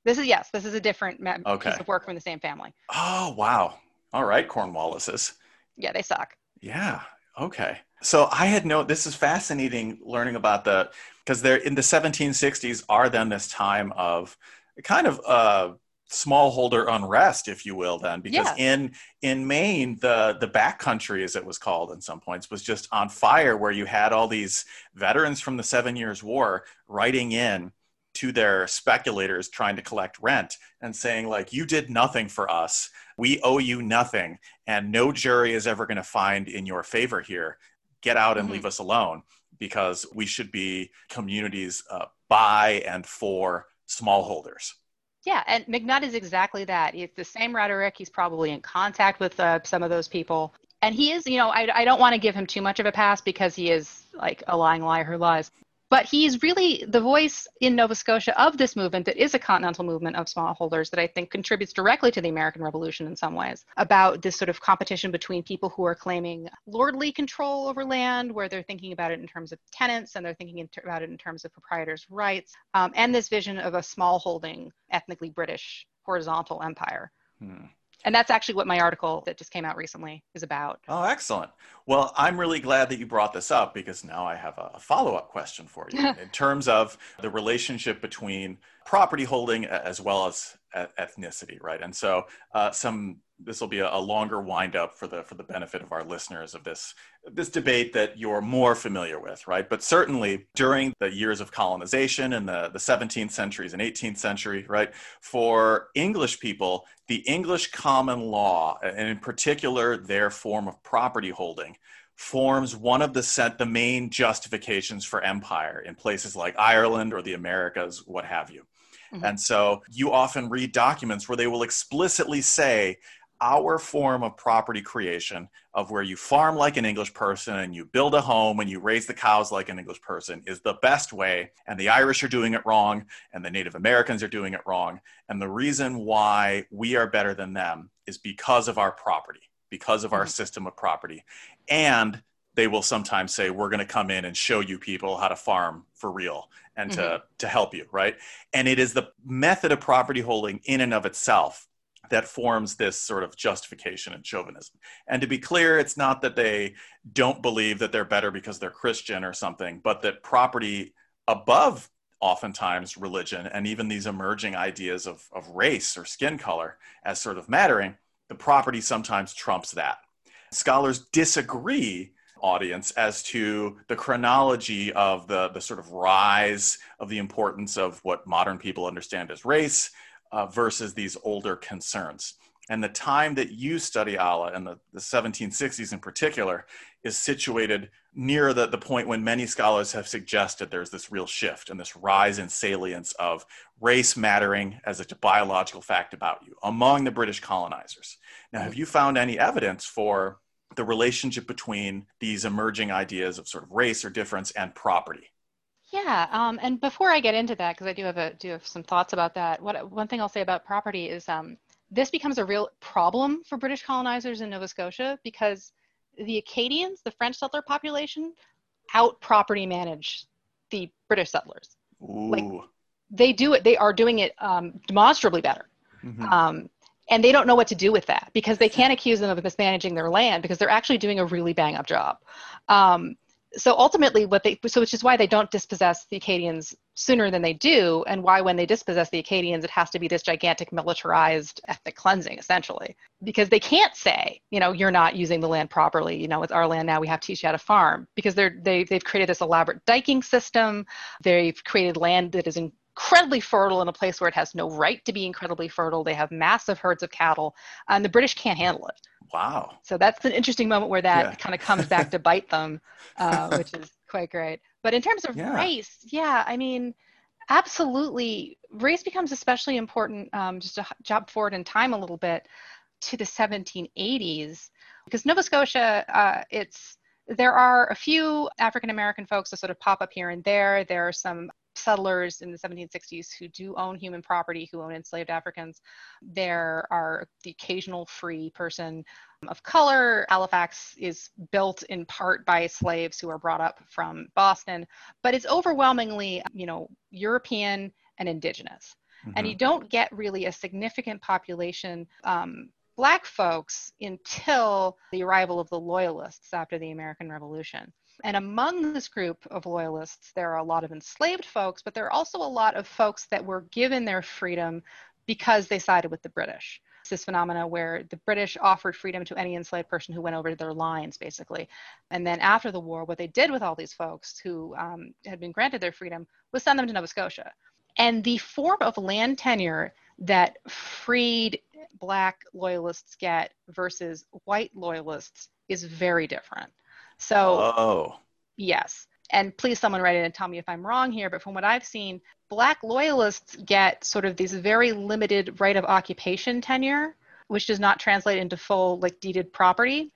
This is yes. This is a different ma- okay. piece of work from the same family. Oh wow! All right, Cornwallises. Yeah, they suck. Yeah. Okay. So I had no, this is fascinating learning about the, because they're in the seventeen sixties are then this time of kind of uh, smallholder unrest, if you will, then, because yeah. in in Maine, the, the backcountry, as it was called in some points, was just on fire, where you had all these veterans from the Seven Years War writing in to their speculators trying to collect rent and saying, like, you did nothing for us. We owe you nothing. And no jury is ever going to find in your favor here. Get out and mm-hmm. leave us alone, because we should be communities uh, by and for smallholders. Yeah, and McNutt is exactly that. It's the same rhetoric. He's probably in contact with uh, some of those people. And he is, you know, I, I don't want to give him too much of a pass, because he is like a lying liar who lies. But he's really the voice in Nova Scotia of this movement that is a continental movement of smallholders that I think contributes directly to the American Revolution in some ways, about this sort of competition between people who are claiming lordly control over land, where they're thinking about it in terms of tenants and they're thinking in ter- about it in terms of proprietors' rights, um, and this vision of a smallholding, ethnically British, horizontal empire. Hmm. And that's actually what my article that just came out recently is about. Oh, excellent. Well, I'm really glad that you brought this up, because now I have a follow-up question for you in terms of the relationship between property holding as well as ethnicity, right? And so uh, some this will be a, a longer wind-up for the for the benefit of our listeners of this this debate that you're more familiar with, right? But certainly during the years of colonization in the, the seventeenth centuries and eighteenth century, right? For English people, the English common law, and in particular their form of property holding, forms one of the set the main justifications for empire in places like Ireland or the Americas, what have you. Mm-hmm. And so you often read documents where they will explicitly say, our form of property creation, of where you farm like an English person and you build a home and you raise the cows like an English person, is the best way. And the Irish are doing it wrong, and the Native Americans are doing it wrong. And the reason why we are better than them is because of our property, because of our mm-hmm. system of property. And they will sometimes say, we're going to come in and show you people how to farm for real and mm-hmm. to, to help you, right? And it is the method of property holding in and of itself that forms this sort of justification and chauvinism. And to be clear, it's not that they don't believe that they're better because they're Christian or something, but that property above oftentimes religion and even these emerging ideas of, of race or skin color as sort of mattering, the property sometimes trumps that. Scholars disagree, audience, as to the chronology of the, the sort of rise of the importance of what modern people understand as race uh, versus these older concerns. And the time that you study, Alla, and the, the seventeen sixties in particular, is situated near the, the point when many scholars have suggested there's this real shift and this rise in salience of race mattering as a biological fact about you among the British colonizers. Now, have you found any evidence for the relationship between these emerging ideas of sort of race or difference and property? Yeah, um, and before I get into that, because I do have a do have some thoughts about that. What one thing I'll say about property is um, this becomes a real problem for British colonizers in Nova Scotia, because the Acadians, the French settler population, out property manage the British settlers. Ooh. Like they do it; they are doing it um, demonstrably better. Mm-hmm. Um, And they don't know what to do with that, because they can't accuse them of mismanaging their land, because they're actually doing a really bang up job. Um, so ultimately what they, so which is why they don't dispossess the Acadians sooner than they do, and why when they dispossess the Acadians, it has to be this gigantic militarized ethnic cleansing, essentially, because they can't say, you know, you're not using the land properly, you know, it's our land now, we have to teach you how to farm, because they're, they, they've created this elaborate diking system. They've created land that is in incredibly fertile in a place where it has no right to be incredibly fertile. They have massive herds of cattle, and the British can't handle it. Wow. So that's an interesting moment where that yeah. kind of comes back to bite them, uh, which is quite great. But in terms of yeah. race, yeah, I mean, absolutely. Race becomes especially important, um, just to jump forward in time a little bit, to the seventeen eighties, because Nova Scotia, uh, it's there are a few African-American folks that sort of pop up here and there. There are some settlers in the seventeen sixties who do own human property, who own enslaved Africans. There are the occasional free person of color. Halifax is built in part by slaves who are brought up from Boston, but it's overwhelmingly, you know, European and indigenous. Mm-hmm. And you don't get really a significant population um, Black folks until the arrival of the Loyalists after the American Revolution. And among this group of Loyalists, there are a lot of enslaved folks, but there are also a lot of folks that were given their freedom because they sided with the British. It's this phenomena where the British offered freedom to any enslaved person who went over to their lines, basically. And then after the war, what they did with all these folks who um, had been granted their freedom was send them to Nova Scotia. And the form of land tenure that freed Black Loyalists get versus white Loyalists is very different. So, oh. Yes. And please someone write in and tell me if I'm wrong here, but from what I've seen, Black Loyalists get sort of these very limited right of occupation tenure, which does not translate into full like deeded property,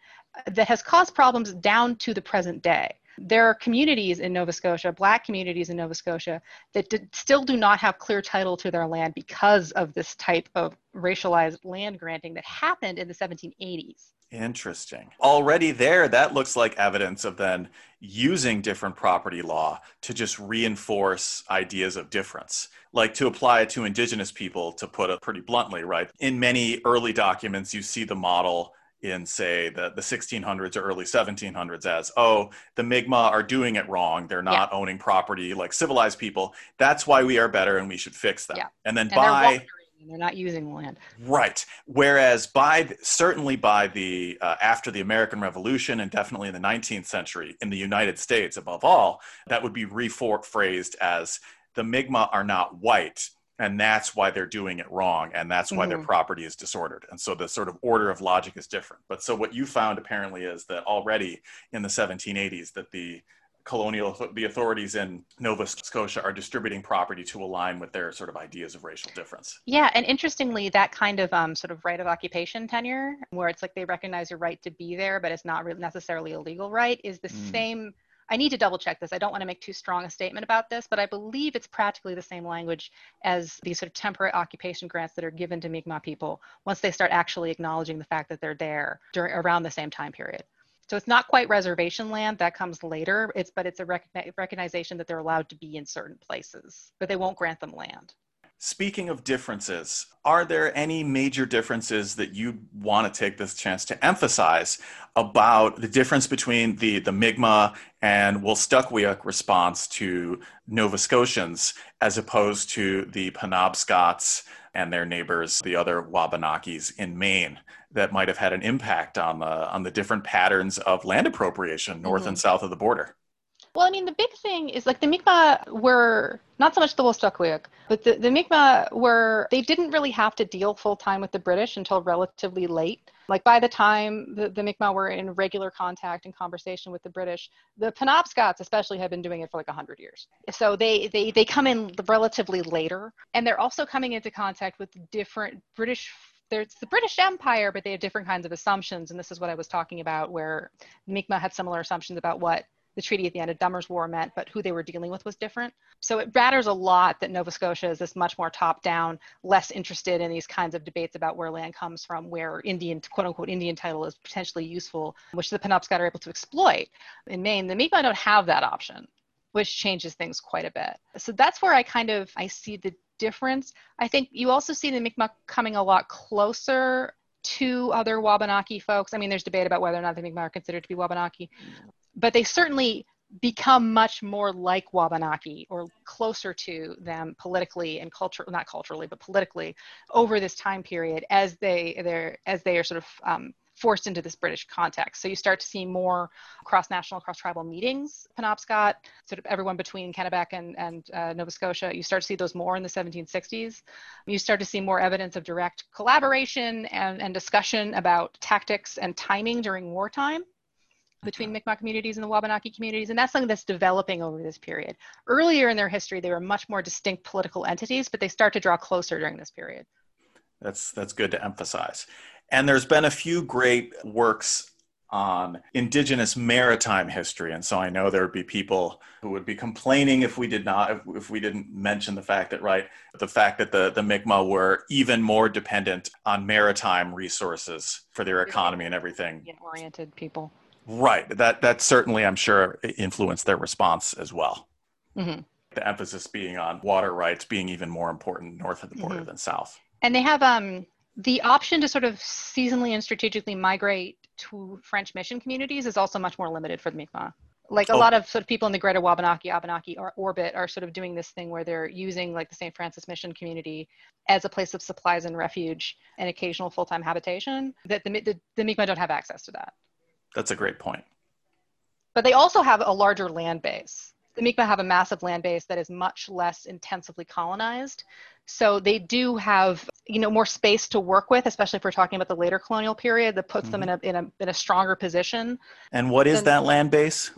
that has caused problems down to the present day. There are communities in Nova Scotia, Black communities in Nova Scotia, that did, still do not have clear title to their land because of this type of racialized land granting that happened in the seventeen eighties. Interesting. Already there, that looks like evidence of then using different property law to just reinforce ideas of difference, like to apply it to Indigenous people, to put it pretty bluntly, right? In many early documents, you see the model in, say, the, the sixteen hundreds or early seventeen hundreds as, oh, the Mi'kmaq are doing it wrong. They're not yeah. owning property like civilized people. That's why we are better and we should fix them. Yeah. And then and by... they're not using land. Right. Whereas by, certainly by the, uh, after the American Revolution and definitely in the nineteenth century, in the United States above all, that would be rephrased as the Mi'kmaq are not white. And that's why they're doing it wrong. And that's why mm-hmm. their property is disordered. And so the sort of order of logic is different. But so what you found apparently is that already in the seventeen eighties, that the colonial, the authorities in Nova Scotia are distributing property to align with their sort of ideas of racial difference. Yeah. And interestingly, that kind of um, sort of right of occupation tenure, where it's like they recognize your right to be there, but it's not re- necessarily a legal right, is the mm. same. I need to double check this. I don't want to make too strong a statement about this, but I believe it's practically the same language as these sort of temporary occupation grants that are given to Mi'kmaq people once they start actually acknowledging the fact that they're there during around the same time period. So it's not quite reservation land, that comes later, it's, but it's a rec- recognition that they're allowed to be in certain places, but they won't grant them land. Speaking of differences, are there any major differences that you want to take this chance to emphasize about the difference between the, the Mi'kmaq and Wolastoqiyik response to Nova Scotians as opposed to the Penobscots and their neighbors, the other Wabanakis in Maine, that might have had an impact on the, on the different patterns of land appropriation north mm-hmm. and south of the border? Well, I mean, the big thing is like the Mi'kmaq were, not so much the Wolastoqiyik, but the, the Mi'kmaq were, they didn't really have to deal full time with the British until relatively late. Like by the time the, the Mi'kmaq were in regular contact and conversation with the British, the Penobscots especially had been doing it for like one hundred years. So they, they, they come in relatively later, and they're also coming into contact with different British It's the British Empire, but they have different kinds of assumptions. And this is what I was talking about, where Mi'kmaq had similar assumptions about what the treaty at the end of Dummer's War meant, but who they were dealing with was different. So it matters a lot that Nova Scotia is this much more top-down, less interested in these kinds of debates about where land comes from, where Indian, quote-unquote, Indian title is potentially useful, which the Penobscot are able to exploit. In Maine, the Mi'kmaq don't have that option, which changes things quite a bit. So that's where I kind of, I see the difference. I think you also see the Mi'kmaq coming a lot closer to other Wabanaki folks. I mean, there's debate about whether or not the Mi'kmaq are considered to be Wabanaki, but they certainly become much more like Wabanaki or closer to them politically and culture, not culturally, but politically over this time period as they they're as they are sort of um, forced into this British context. So you start to see more cross-national, cross-tribal meetings, Penobscot, sort of everyone between Kennebec and, and uh, Nova Scotia. You start to see those more in the seventeen sixties. You start to see more evidence of direct collaboration and, and discussion about tactics and timing during wartime between Mi'kmaq communities and the Wabanaki communities. And that's something that's developing over this period. Earlier in their history, they were much more distinct political entities, but they start to draw closer during this period. That's, that's good to emphasize. And there's been a few great works on Indigenous maritime history. And so I know there would be people who would be complaining if we did not, if, if we didn't mention the fact that, right, the fact that the, the Mi'kmaq were even more dependent on maritime resources for their economy and everything. Oriented people. Right. That, that certainly, I'm sure, influenced their response as well. Mm-hmm. The emphasis being on water rights being even more important north of the border mm-hmm. than south. And they have um, The option to sort of seasonally and strategically migrate to French mission communities is also much more limited for the Mi'kmaq. Like a oh. lot of sort of people in the greater Wabanaki, Abenaki or orbit are sort of doing this thing where they're using like the Saint Francis Mission community as a place of supplies and refuge and occasional full-time habitation, that the, the, the Mi'kmaq don't have access to that. That's a great point. But they also have a larger land base. The Mi'kmaq have a massive land base that is much less intensively colonized. So they do have, you know, more space to work with, especially if we're talking about the later colonial period, that puts mm-hmm. them in a, in a in a stronger position. And what is than, that land base?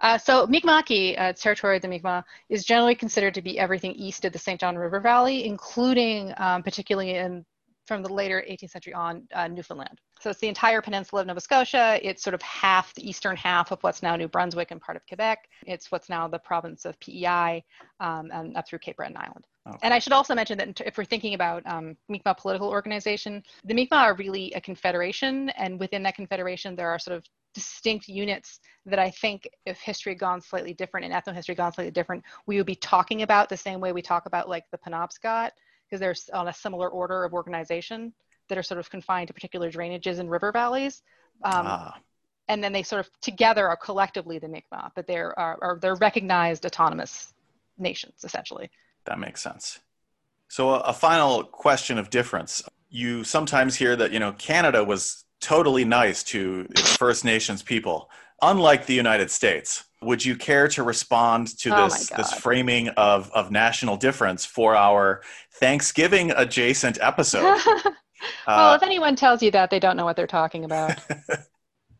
Uh, so Mi'kma'ki, uh, territory of the Mi'kmaq, is generally considered to be everything east of the Saint John River Valley, including um, particularly in from the later eighteenth century on, uh, Newfoundland. So it's the entire peninsula of Nova Scotia. It's sort of half, the eastern half of what's now New Brunswick and part of Quebec. It's what's now the province of P E I, um, and up through Cape Breton Island. Okay. And I should also mention that if we're thinking about um, Mi'kmaq political organization, the Mi'kmaq are really a confederation. And within that confederation, there are sort of distinct units that I think if history gone slightly different and ethnohistory gone slightly different, we would be talking about the same way we talk about like the Penobscot, because they're on a similar order of organization that are sort of confined to particular drainages and river valleys. Um, ah. And then they sort of together are collectively the Mi'kmaq, but they're, are, are, they're recognized autonomous nations, essentially. That makes sense. So a, a final question of difference. You sometimes hear that, you know, Canada was totally nice to its First Nations people, unlike the United States. Would you care to respond to this, oh this framing of, of national difference for our Thanksgiving adjacent episode? Well, uh, if anyone tells you that, they don't know what they're talking about.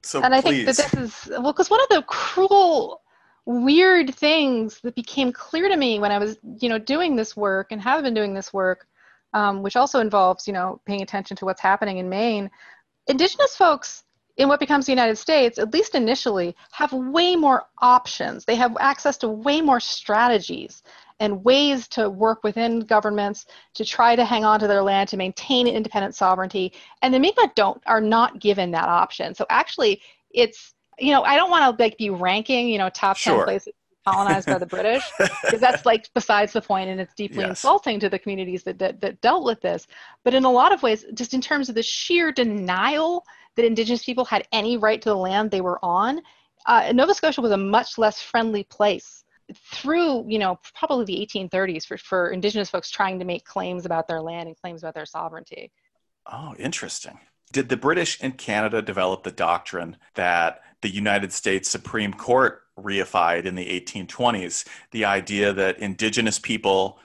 So and I please. think that this is, well, because one of the cruel, weird things that became clear to me when I was, you know, doing this work and have been doing this work, um, which also involves, you know, paying attention to what's happening in Maine, Indigenous folks in what becomes the United States, at least initially, have way more options. They have access to way more strategies and ways to work within governments to try to hang on to their land, to maintain independent sovereignty. And the Mi'kmaq don't, are not given that option. So actually, it's, you know, I don't want to like be ranking, you know, top sure. ten places colonized by the British, because that's like besides the point, and it's deeply yes. insulting to the communities that, that that dealt with this. But in a lot of ways, just in terms of the sheer denial that Indigenous people had any right to the land they were on, uh, Nova Scotia was a much less friendly place through, you know, probably the eighteen thirties for, for Indigenous folks trying to make claims about their land and claims about their sovereignty. Oh, interesting. Did the British in Canada develop the doctrine that the United States Supreme Court reified in the eighteen twenties, the idea that Indigenous people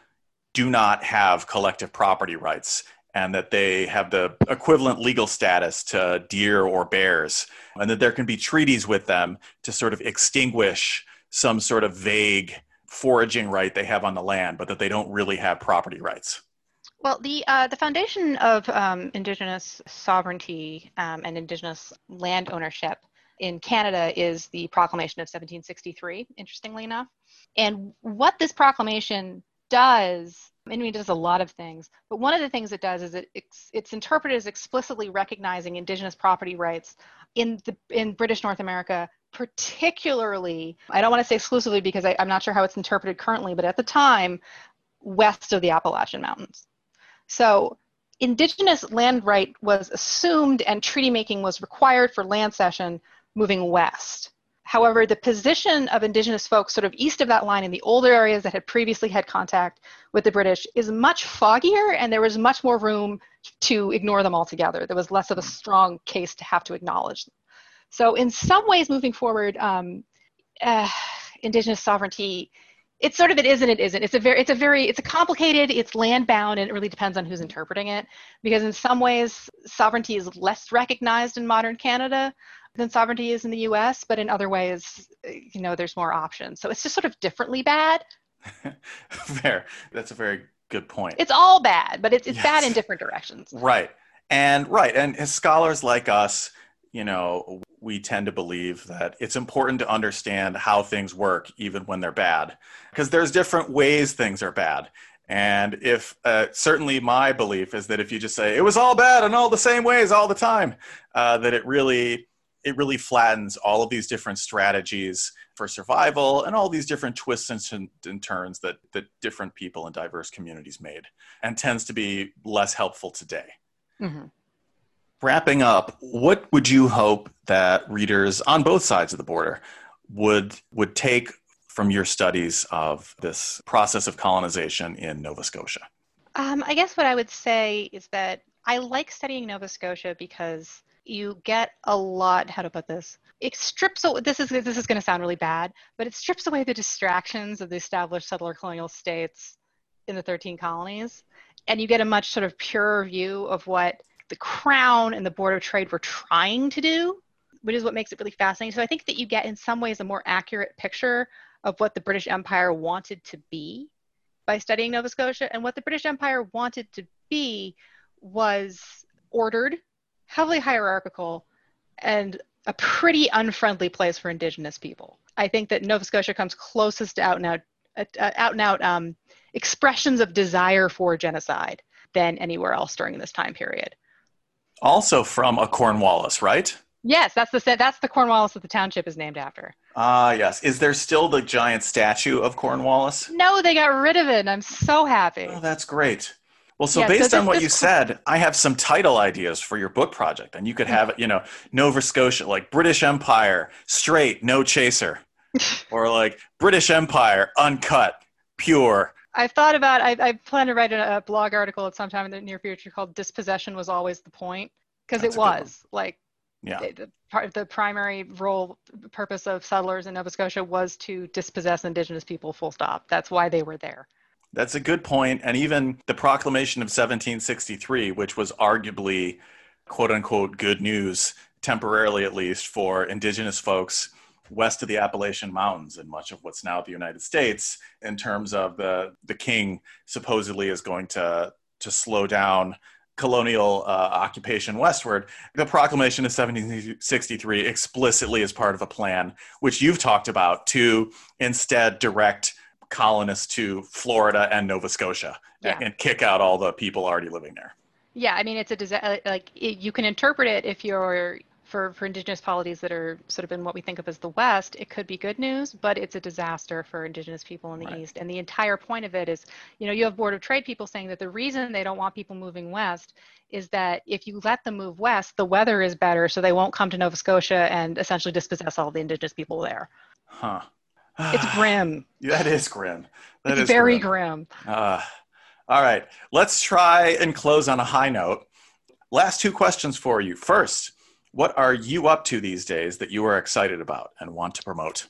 do not have collective property rights and that they have the equivalent legal status to deer or bears, and that there can be treaties with them to sort of extinguish some sort of vague foraging right they have on the land, but that they don't really have property rights? Well, the uh, the foundation of um, Indigenous sovereignty um, and Indigenous land ownership in Canada is the Proclamation of seventeen sixty-three, interestingly enough. And what this proclamation does, I mean, it does a lot of things, but one of the things it does is it, it's, it's interpreted as explicitly recognizing Indigenous property rights in, the, in British North America, particularly, I don't want to say exclusively because I, I'm not sure how it's interpreted currently, but at the time, west of the Appalachian Mountains. So Indigenous land right was assumed and treaty making was required for land cession moving west. However, the position of Indigenous folks sort of east of that line in the older areas that had previously had contact with the British is much foggier, and there was much more room to ignore them altogether. There was less of a strong case to have to acknowledge them. So in some ways moving forward, um, uh, Indigenous sovereignty, it's sort of, it is and it isn't. It's a very, it's a very, it's a complicated, it's land bound, and it really depends on who's interpreting it, because in some ways sovereignty is less recognized in modern Canada than sovereignty is in the U S, but in other ways, you know, there's more options. So it's just sort of differently bad. Fair. That's a very good point. It's all bad, but it's, it's yes. bad in different directions. Right. And right. And as scholars like us, you know, we tend to believe that it's important to understand how things work, even when they're bad, because there's different ways things are bad. And if uh, certainly my belief is that if you just say it was all bad in all the same ways all the time, uh, that it really it really flattens all of these different strategies for survival and all these different twists and, and turns that that different people in diverse communities made, and tends to be less helpful today. Mm-hmm. Wrapping up, what would you hope that readers on both sides of the border would would take from your studies of this process of colonization in Nova Scotia? Um, I guess what I would say is that I like studying Nova Scotia because you get a lot, how to put this, it strips away, this is, this is going to sound really bad, but it strips away the distractions of the established settler colonial states in the thirteen colonies. And you get a much sort of purer view of what the Crown and the Board of Trade were trying to do, which is what makes it really fascinating. So I think that you get in some ways a more accurate picture of what the British Empire wanted to be by studying Nova Scotia. And what the British Empire wanted to be was ordered, heavily hierarchical, and a pretty unfriendly place for Indigenous people. I think that Nova Scotia comes closest to out and out, uh, out and out um, expressions of desire for genocide than anywhere else during this time period. Also from a Cornwallis, right? Yes, that's the that's the Cornwallis that the township is named after. Ah, uh, yes. Is there still the giant statue of Cornwallis? No, they got rid of it. And I'm so happy. Oh, that's great. Well, so yeah, based so this, on what this, you said, I have some title ideas for your book project, and you could have it, you know, Nova Scotia, like British Empire, straight, no chaser, or like British Empire, uncut, pure. I've thought about, I, I plan to write a, a blog article at some time in the near future called "Dispossession Was Always the Point," because it was like. Yeah. The, the, the primary role, purpose of settlers in Nova Scotia was to dispossess Indigenous people, full stop. That's why they were there. That's a good point. And even the Proclamation of seventeen sixty-three, which was arguably, quote unquote, good news, temporarily at least, for Indigenous folks west of the Appalachian Mountains and much of what's now the United States, in terms of the, the king supposedly is going to, to slow down colonial uh, occupation westward. The Proclamation of seventeen sixty-three explicitly is part of a plan, which you've talked about, to instead direct colonists to Florida and Nova Scotia yeah. and, and kick out all the people already living there. Yeah, I mean, it's a like it, you can interpret it if you're for for Indigenous polities that are sort of in what we think of as the West. It could be good news, but it's a disaster for Indigenous people in the right. East. And the entire point of it is, you know, you have Board of Trade people saying that the reason they don't want people moving west is that if you let them move west, the weather is better, so they won't come to Nova Scotia and essentially dispossess all the Indigenous people there. Huh. It's grim. That is grim. That it's is very grim. grim. Uh, all right. Let's try and close on a high note. Last two questions for you. First, what are you up to these days that you are excited about and want to promote?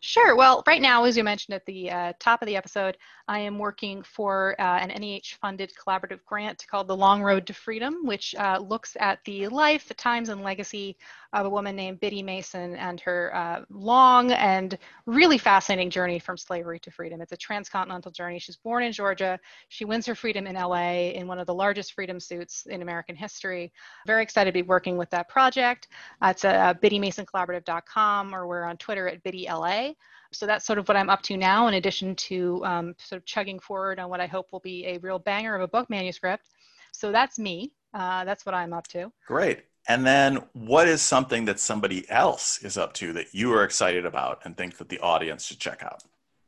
Sure. Well, right now, as you mentioned at the uh, top of the episode, I am working for uh, an N E H-funded collaborative grant called The Long Road to Freedom, which uh, looks at the life, the times, and legacy of a woman named Biddy Mason and her uh, long and really fascinating journey from slavery to freedom. It's a transcontinental journey. She's born in Georgia. She wins her freedom in L A in one of the largest freedom suits in American history. Very excited to be working with that project. Uh, it's at uh, biddy mason collaborative dot com, or we're on Twitter at biddy L A. So that's sort of what I'm up to now, in addition to um, sort of chugging forward on what I hope will be a real banger of a book manuscript. So that's me. Uh, that's what I'm up to. Great. And then what is something that somebody else is up to that you are excited about and think that the audience should check out?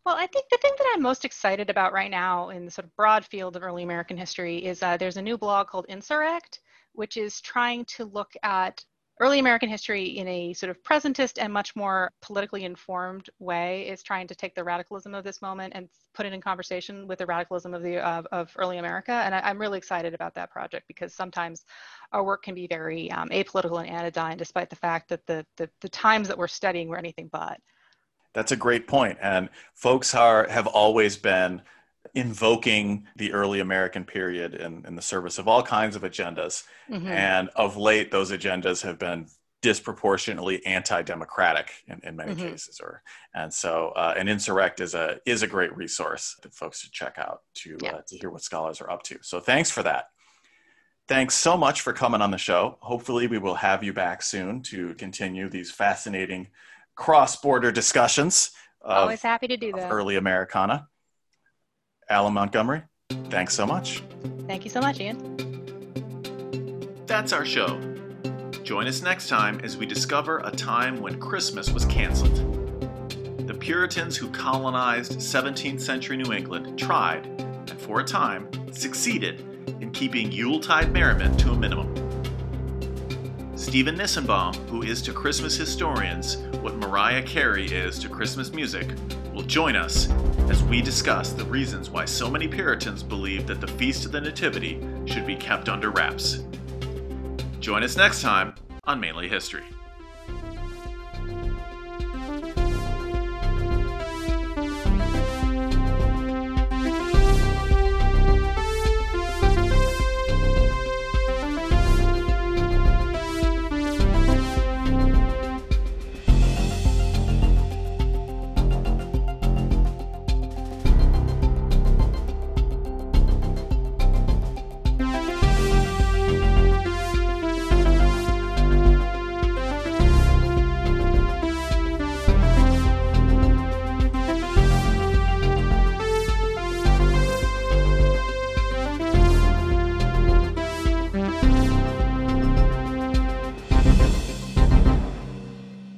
Well, I think the thing that I'm most excited about right now in the sort of broad field of early American history is uh, there's a new blog called Insurrect, which is trying to look at early American history in a sort of presentist and much more politically informed way, is trying to take the radicalism of this moment and put it in conversation with the radicalism of the of, of early America. And I, I'm really excited about that project, because sometimes our work can be very um, apolitical and anodyne, despite the fact that the, the the times that we're studying were anything but. That's a great point. And folks are have always been invoking the early American period in, in the service of all kinds of agendas. Mm-hmm. And of late, those agendas have been disproportionately anti-democratic in, in many mm-hmm. cases. Or And so uh, an Insurrect is a, is a great resource that folks should check out to, yeah. uh, to hear what scholars are up to. So thanks for that. Thanks so much for coming on the show. Hopefully we will have you back soon to continue these fascinating cross-border discussions. Of, Always happy to do that. Early Americana. Alan Montgomery, thanks so much. Thank you so much, Ian. That's our show. Join us next time as we discover a time when Christmas was canceled. The Puritans who colonized seventeenth century New England tried, and for a time, succeeded in keeping Yuletide merriment to a minimum. Stephen Nissenbaum, who is to Christmas historians what Mariah Carey is to Christmas music, will join us as we discuss the reasons why so many Puritans believed that the Feast of the Nativity should be kept under wraps. Join us next time on Mainly History.